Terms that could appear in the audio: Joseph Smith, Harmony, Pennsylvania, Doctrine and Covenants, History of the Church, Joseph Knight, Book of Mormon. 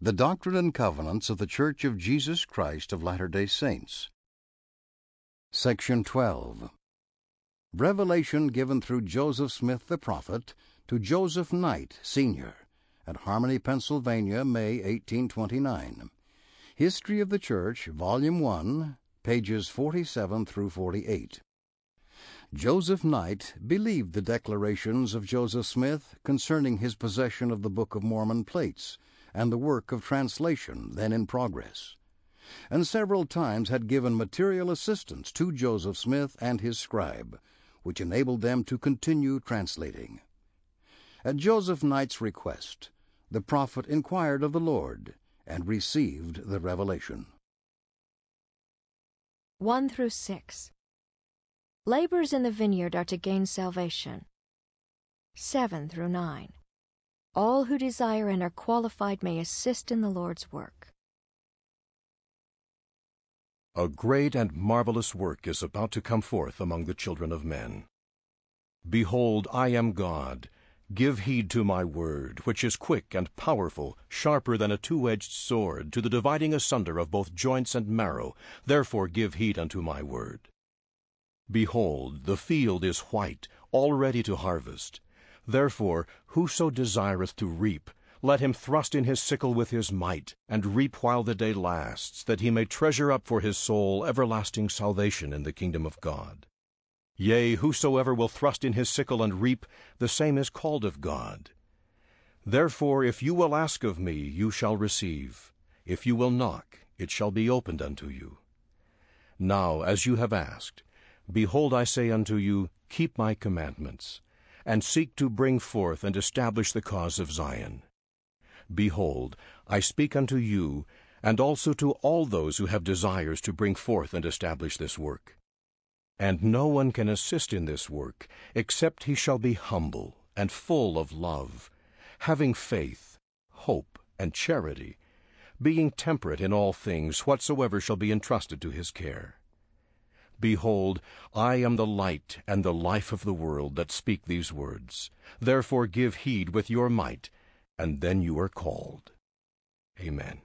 The Doctrine and Covenants of the Church of Jesus Christ of Latter-day Saints. Section 12. Revelation given through Joseph Smith the Prophet to Joseph Knight, Sr., at Harmony, Pennsylvania, May 1829. History of the Church, Volume 1, pages 47 through 48. Joseph Knight believed the declarations of Joseph Smith concerning his possession of the Book of Mormon plates and the work of translation then in progress, and several times had given material assistance to Joseph Smith and his scribe, which enabled them to continue translating. At Joseph Knight's request, the prophet inquired of the Lord and received the revelation. 1 through 6. Laborers in the vineyard are to gain salvation. 7 through 9. All who desire and are qualified may assist in the Lord's work. A great and marvelous work is about to come forth among the children of men. Behold, I am God. Give heed to my word, which is quick and powerful, sharper than a two-edged sword, to the dividing asunder of both joints and marrow. Therefore give heed unto my word. Behold, the field is white, all ready to harvest. Therefore, whoso desireth to reap, let him thrust in his sickle with his might, and reap while the day lasts, that he may treasure up for his soul everlasting salvation in the kingdom of God. Yea, whosoever will thrust in his sickle and reap, the same is called of God. Therefore, if you will ask of me, you shall receive. If you will knock, it shall be opened unto you. Now, as you have asked, behold, I say unto you, keep my commandments, and seek to bring forth and establish the cause of Zion. Behold, I speak unto you, and also to all those who have desires to bring forth and establish this work. And no one can assist in this work, except he shall be humble and full of love, having faith, hope, and charity, being temperate in all things whatsoever shall be entrusted to his care. Behold, I am the light and the life of the world that speak these words. Therefore give heed with your might, and then you are called. Amen.